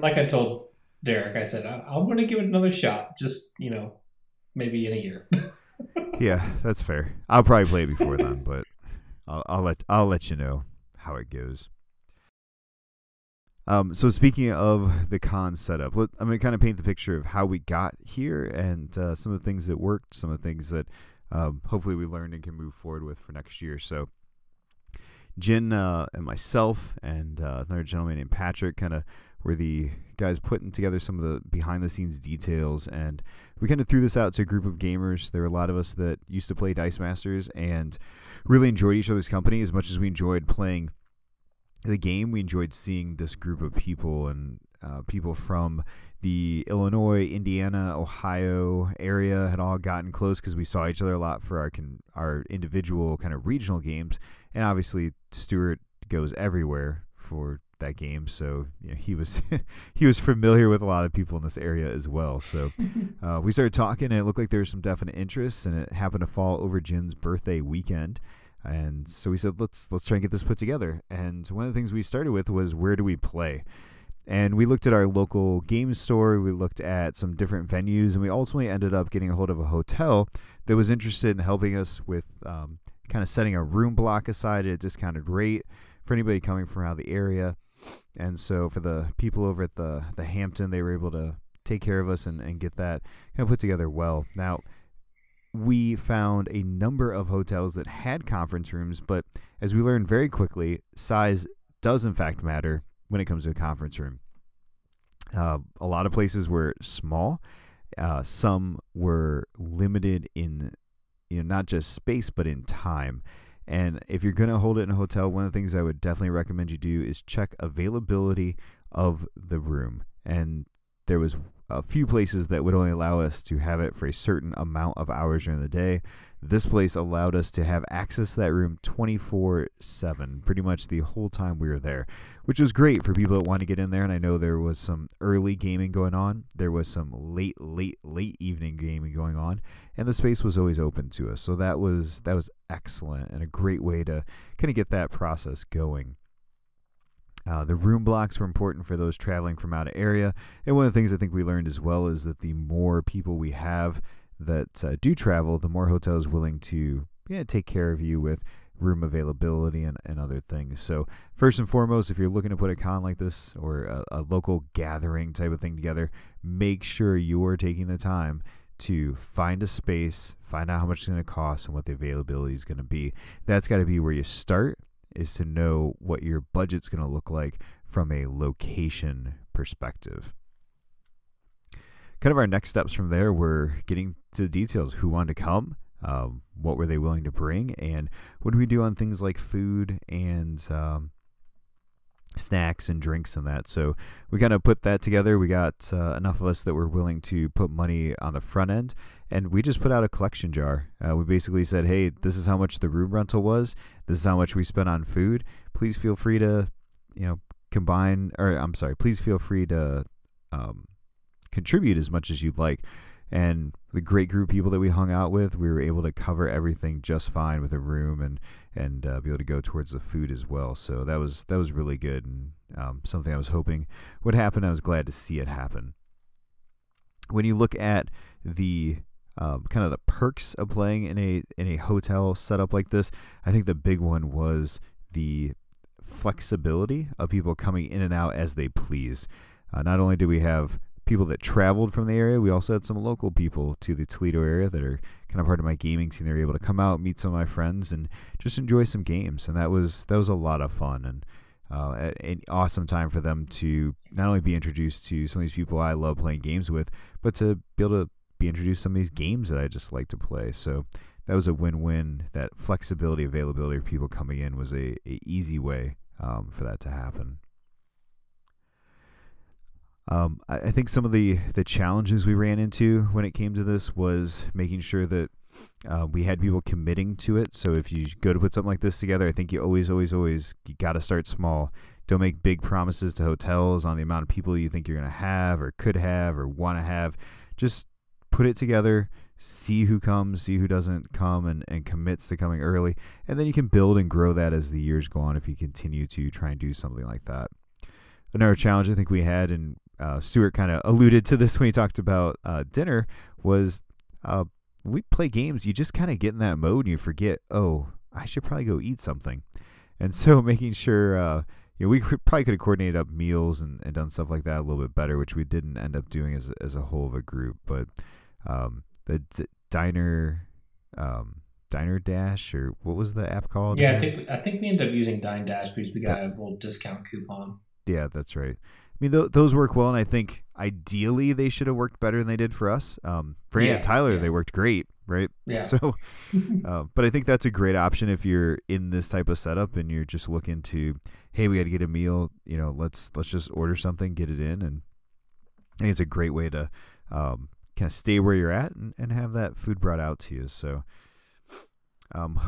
like I told Derek, I said I'm going to give it another shot. Just, you know, maybe in a year. Yeah, that's fair. I'll probably play it before then, but I'll let you know how it goes. So speaking of the con setup, I'm going to kind of paint the picture of how we got here and some of the things that worked, some of the things that hopefully we learned and can move forward with for next year. So Jin and myself and another gentleman named Patrick kind of were the guys putting together some of the behind-the-scenes details, and we kind of threw this out to a group of gamers. There were a lot of us that used to play Dice Masters and really enjoyed each other's company as much as we enjoyed playing the game. We enjoyed seeing this group of people, and people from the Illinois, Indiana, Ohio area had all gotten close because we saw each other a lot for our individual kind of regional games. And obviously Stuart goes everywhere for that game, so, you know, he was familiar with a lot of people in this area as well. So we started talking, and it looked like there was some definite interests, and it happened to fall over Jin's birthday weekend. And so we said, let's try and get this put together. And one of the things we started with was, where do we play? And we looked at our local game store. We looked at some different venues, and we ultimately ended up getting a hold of a hotel that was interested in helping us with kind of setting a room block aside at a discounted rate for anybody coming from out of the area. And so for the people over at the Hampton, they were able to take care of us and get that kind of put together well. Now, we found a number of hotels that had conference rooms, but as we learned very quickly, size does in fact matter when it comes to a conference room. A lot of places were small. Some were limited in, you know, not just space, but in time. And if you're going to hold it in a hotel, one of the things I would definitely recommend you do is check availability of the room. And there was a few places that would only allow us to have it for a certain amount of hours during the day. This place allowed us to have access to that room 24/7, pretty much the whole time we were there, which was great for people that wanted to get in there. And I know there was some early gaming going on. There was some late evening gaming going on, and the space was always open to us. So that was excellent and a great way to kind of get that process going. The room blocks were important for those traveling from out of area. And one of the things I think we learned as well is that the more people we have that do travel, the more hotels willing to take care of you with room availability and other things. So first and foremost, if you're looking to put a con like this or a local gathering type of thing together, make sure you're taking the time to find a space, find out how much it's going to cost and what the availability is going to be. That's got to be where you start, is to know what your budget's going to look like from a location perspective. Kind of our next steps from there were getting to the details. Who wanted to come? What were they willing to bring? And what do we do on things like food and snacks and drinks and that? So we kind of put that together. We got enough of us that were willing to put money on the front end, and we just put out a collection jar. We basically said, hey, this is how much the room rental was. This is how much we spent on food. Please feel free to, contribute as much as you'd like. And the great group of people that we hung out with, we were able to cover everything just fine with a room and be able to go towards the food as well. So that was really good, and something I was hoping would happen. I was glad to see it happen. When you look at the kind of the perks of playing in a hotel setup like this, I think the big one was the flexibility of people coming in and out as they please. Not only do we have people that traveled from the area, we also had some local people to the Toledo area that are kind of part of my gaming scene. They were able to come out, meet some of my friends, and just enjoy some games. And that was a lot of fun, and an awesome time for them to not only be introduced to some of these people I love playing games with, but to be able to be introduced to some of these games that I just like to play. So that was a win-win. That flexibility, availability of people coming in was a easy way for that to happen. I think some of the challenges we ran into when it came to this was making sure that we had people committing to it. So if you go to put something like this together, I think you always got to start small. Don't make big promises to hotels on the amount of people you think you're going to have or could have or want to have. Just put it together, see who comes, see who doesn't come, and commits to coming early. And then you can build and grow that as the years go on if you continue to try and do something like that. Another challenge I think we had, and Stuart kind of alluded to this when he talked about dinner, was we play games, you just kind of get in that mode and you forget, oh, I should probably go eat something. And so making sure, we probably could have coordinated up meals and done stuff like that a little bit better, which we didn't end up doing as a whole of a group. But the Diner Dash, or what was the app called? Yeah, I think we ended up using Dine Dash because we got a little discount coupon. Yeah, that's right. I mean, those work well, and I think ideally they should have worked better than they did for us. For Ann and Tyler, they worked great, right? Yeah. So, but I think that's a great option if you're in this type of setup and you're just looking to, hey, we got to get a meal. Let's just order something, get it in, and I think it's a great way to kind of stay where you're at and have that food brought out to you. So.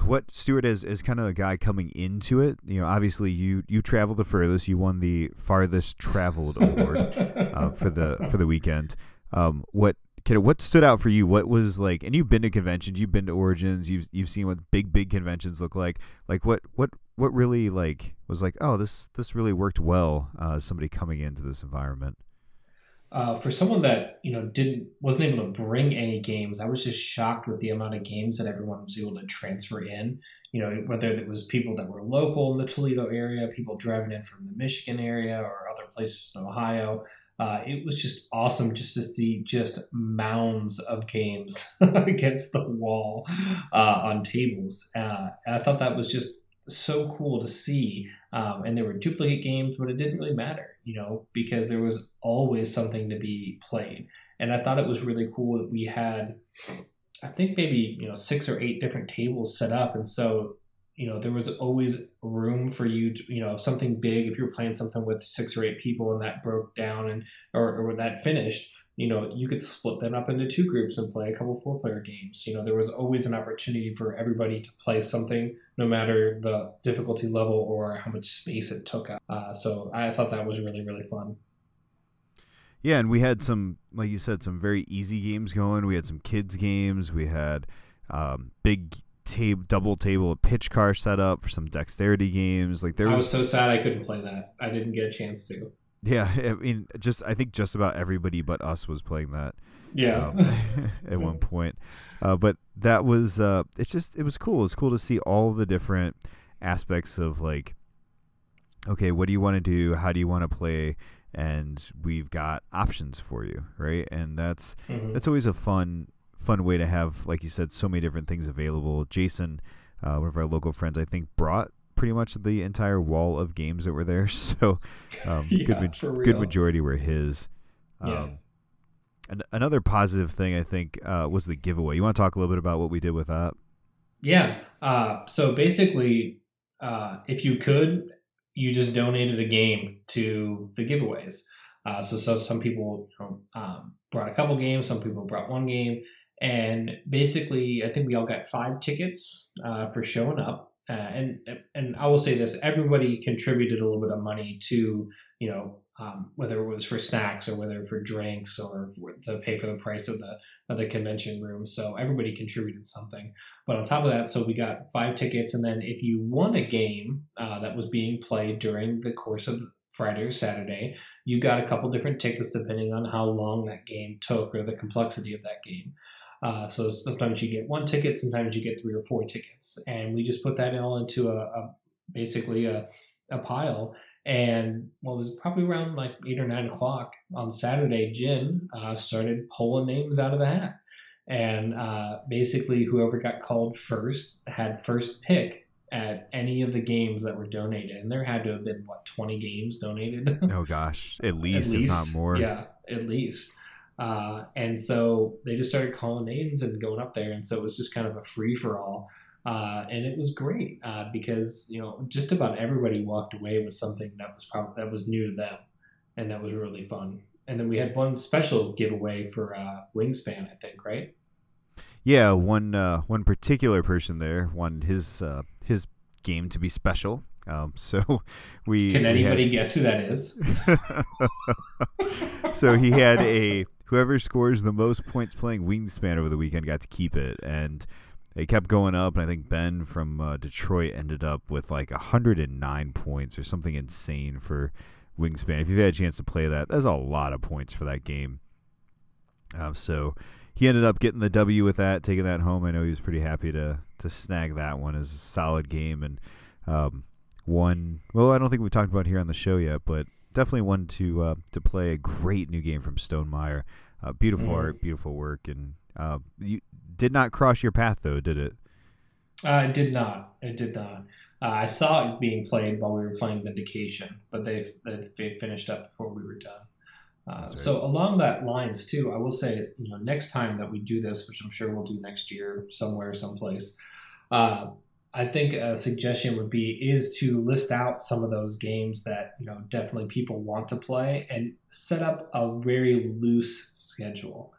What Stuart is kind of a guy coming into it, obviously you traveled the furthest, you won the farthest traveled award for the weekend. What stood out for you? What was like? And you've been to conventions, you've been to Origins, you've seen what big conventions look like. Like what really like was like, oh, this really worked well. Somebody coming into this environment. For someone that wasn't able to bring any games, I was just shocked with the amount of games that everyone was able to transfer in. Whether it was people that were local in the Toledo area, people driving in from the Michigan area or other places in Ohio, it was just awesome just to see just mounds of games against the wall on tables. I thought that was just so cool to see. And there were duplicate games, but it didn't really matter, because there was always something to be played. And I thought it was really cool that we had, I think maybe, 6 or 8 different tables set up. And so, there was always room for you to, something big, if you're playing something with 6 or 8 people and that broke down and, or that finished, you know, you could split them up into two groups and play a couple 4-player games. You know, there was always an opportunity for everybody to play something, no matter the difficulty level or how much space it took up. So I thought that was really, really fun. Yeah, and we had some, like you said, some very easy games going. We had some kids games. We had big double table pitch car set up for some dexterity games. Like there was... I was so sad I couldn't play that. I didn't get a chance to. Yeah, I mean, I think just about everybody but us was playing that. Yeah, at one point. But that was it was cool. It's cool to see all the different aspects of like, okay, what do you want to do? How do you want to play? And we've got options for you, right? And that's always a fun way to have, like you said, so many different things available. Jason, one of our local friends, I think, brought pretty much the entire wall of games that were there. So yeah, good majority were his. Yeah. And another positive thing, I think, was the giveaway. You want to talk a little bit about what we did with that? Yeah. So basically, if you could... you just donated a game to the giveaways. So some people brought a couple games, some people brought one game. And basically, I think we all got 5 tickets for showing up. And I will say this, everybody contributed a little bit of money to, you know, whether it was for snacks or whether for drinks or to pay for the price of the convention room. So everybody contributed something. But on top of that, so we got 5 tickets. And then if you won a game that was being played during the course of Friday or Saturday, you got a couple different tickets depending on how long that game took or the complexity of that game. So sometimes you get 1 ticket, sometimes you get 3 or 4 tickets. And we just put that all into basically a pile. And what was probably around like 8 or 9 o'clock on Saturday, Jin started pulling names out of the hat. And basically whoever got called first had first pick at any of the games that were donated. And there had to have been, 20 games donated? Oh, gosh. At least, if not more. Yeah, at least. And so they just started calling names and going up there. And so it was just kind of a free-for-all. And it was great because, you know, just about everybody walked away with something that was new to them, and that was really fun. And then we had one special giveaway for Wingspan, I think, right? Yeah, one particular person there wanted his game to be special. So we can anybody guess who that is? So he had whoever scores the most points playing Wingspan over the weekend got to keep it, and it kept going up, and I think Ben from Detroit ended up with 109 points or something insane for Wingspan. If you've had a chance to play that, that's a lot of points for that game. So he ended up getting the W with that, taking that home. I know he was pretty happy to snag that one as a solid game, and I don't think we talked about here on the show yet, but definitely one to play. A great new game from Stonemaier. Beautiful art, beautiful work, and you did not cross your path, though, did it? It did not. I saw it being played while we were playing Vindication, but they finished up before we were done. So along that lines, too, I will say, you know, next time that we do this, which I'm sure we'll do next year somewhere, someplace, I think a suggestion would be is to list out some of those games that, you know, definitely people want to play and set up a very loose schedule.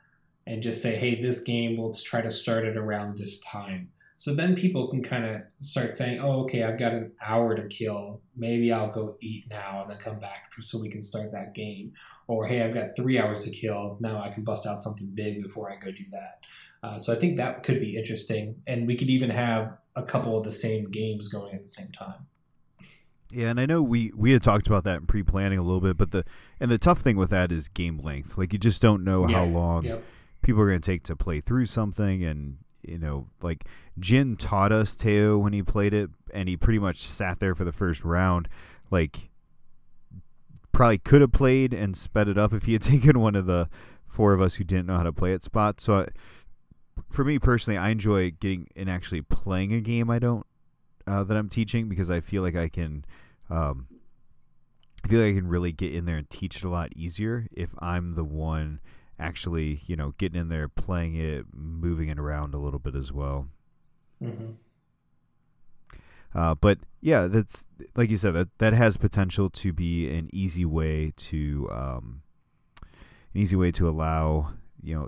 And just say, hey, this game, let's try to start it around this time. So then people can kind of start saying, oh, okay, I've got an hour to kill. Maybe I'll go eat now and then come back so we can start that game. Or, hey, I've got 3 hours to kill. Now I can bust out something big before I go do that. So I think that could be interesting. And we could even have a couple of the same games going at the same time. Yeah, and I know we had talked about that in pre-planning a little bit. But the tough thing with that is game length. Like, you just don't know how long... Yep. People are going to take to play through something. And, you know, like Jin taught us Teo when he played it, and he pretty much sat there for the first round, like probably could have played and sped it up if he had taken one of the 4 of us who didn't know how to play at spots. So for me personally, I enjoy getting and actually playing a game that I'm teaching, because I feel like I can really get in there and teach it a lot easier if I'm the one actually, you know, getting in there, playing it, moving it around a little bit as well. Mm-hmm. But yeah, that's, like you said, that has potential to be an easy way to an easy way to allow, you know,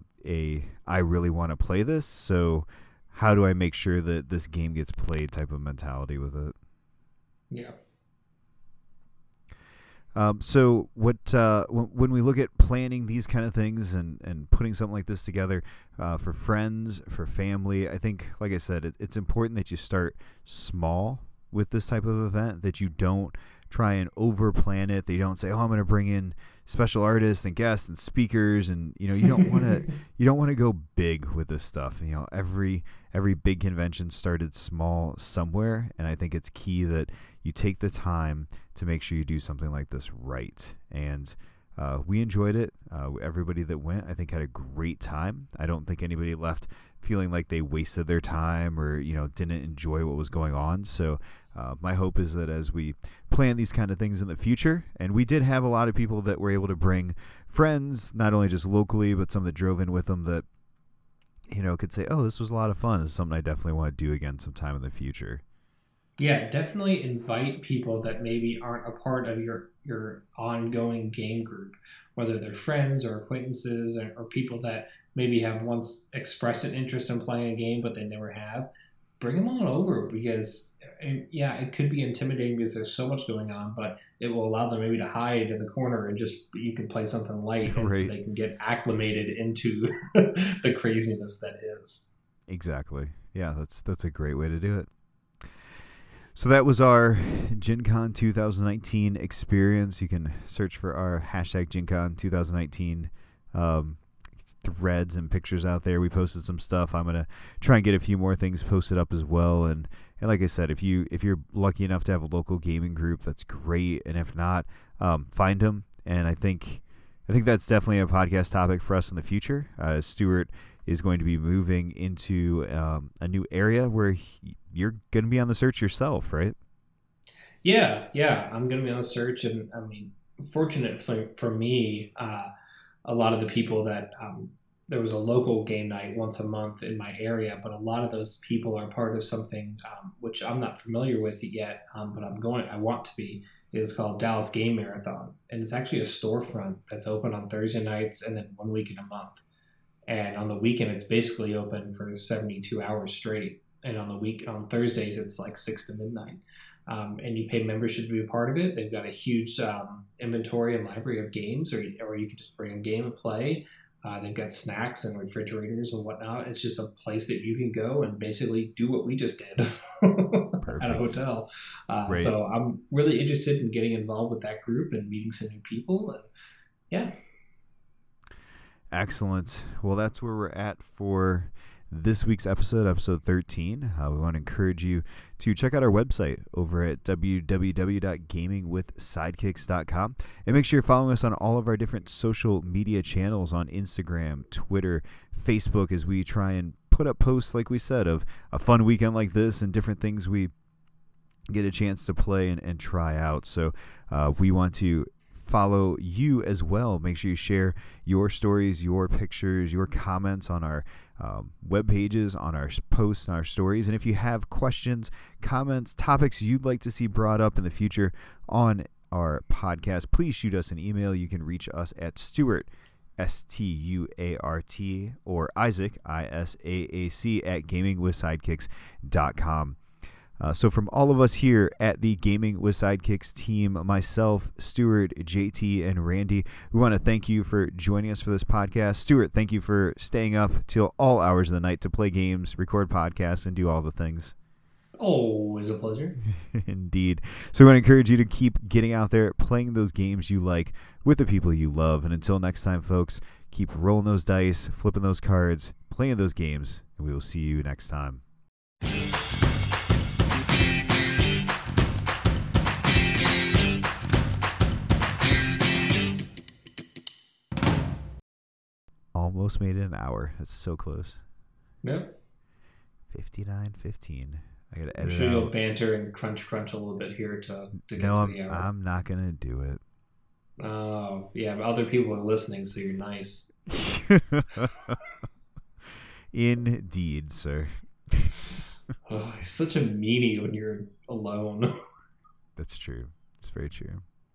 I really want to play this, so how do I make sure that this game gets played type of mentality with it. Yeah. So what when we look at planning these kind of things and putting something like this together for friends, for family, I think, like I said, it's important that you start small with this type of event, that you don't try and over plan it. They don't say, oh, I'm going to bring in special artists and guests and speakers. And, you know, you don't want to go big with this stuff. You know, every big convention started small somewhere. And I think it's key that you take the time to make sure you do something like this right. And we enjoyed it. Everybody that went, I think, had a great time. I don't think anybody left feeling like they wasted their time or, you know, didn't enjoy what was going on. So my hope is that as we plan these kind of things in the future, and we did have a lot of people that were able to bring friends, not only just locally, but some that drove in with them that, you know, could say, oh, this was a lot of fun. This is something I definitely want to do again sometime in the future. Yeah, definitely invite people that maybe aren't a part of your ongoing game group, whether they're friends or acquaintances or people that maybe have once expressed an interest in playing a game, but they never have. Bring them on over because, yeah, it could be intimidating because there's so much going on, but it will allow them maybe to hide in the corner and just you can play something light and right. So they can get acclimated into the craziness that is. Exactly. Yeah, that's a great way to do it. So that was our GenCon 2019 experience. You can search for our hashtag GenCon 2019 threads and pictures out there. We posted some stuff. I'm going to try and get a few more things posted up as well. And like I said, if you're lucky enough to have a local gaming group, that's great. And if not, find them. And I think that's definitely a podcast topic for us in the future. Stuart is going to be moving into a new area where you're going to be on the search yourself, right? Yeah. I'm going to be on the search. And I mean, fortunate for me, a lot of the people that there was a local game night once a month in my area, but a lot of those people are part of something which I'm not familiar with yet, but I want to be. It's called Dallas Game Marathon. And it's actually a storefront that's open on Thursday nights and then one weekend a month. And on the weekend, it's basically open for 72 hours straight. And on Thursdays, it's like 6 to midnight. And you pay membership to be a part of it. They've got a huge inventory and library of games, or you can just bring a game and play. They've got snacks and refrigerators and whatnot. It's just a place that you can go and basically do what we just did at a hotel. Right. So I'm really interested in getting involved with that group and meeting some new people. And yeah. Excellent. Well, that's where we're at for this week's episode 13. We want to encourage you to check out our website over at www.gamingwithsidekicks.com. And make sure you're following us on all of our different social media channels on Instagram, Twitter, Facebook, as we try and put up posts, like we said, of a fun weekend like this and different things we get a chance to play and try out. So we want to follow you as well. Make sure you share your stories, your pictures, your comments on our web pages, on our posts, on our stories. And if you have questions, comments, topics you'd like to see brought up in the future on our podcast, please shoot us an email. You can reach us at Stuart, Stuart, or Isaac, Isaac, at gamingwithsidekicks.com. So from all of us here at the Gaming with Sidekicks team, myself, Stuart, JT, and Randy, we want to thank you for joining us for this podcast. Stuart, thank you for staying up till all hours of the night to play games, record podcasts, and do all the things. Always a pleasure. Indeed. So we want to encourage you to keep getting out there, playing those games you like with the people you love. And until next time, folks, keep rolling those dice, flipping those cards, playing those games, and we will see you next time. Almost made it an hour. That's so close. Yep. 59:15. I gotta edit. I'm sure you'll banter and crunch a little bit here to get to the hour. I'm not gonna do it. Oh yeah, but other people are listening, so you're nice. Indeed, sir. Oh, you're such a meanie when you're alone. That's true. It's very true.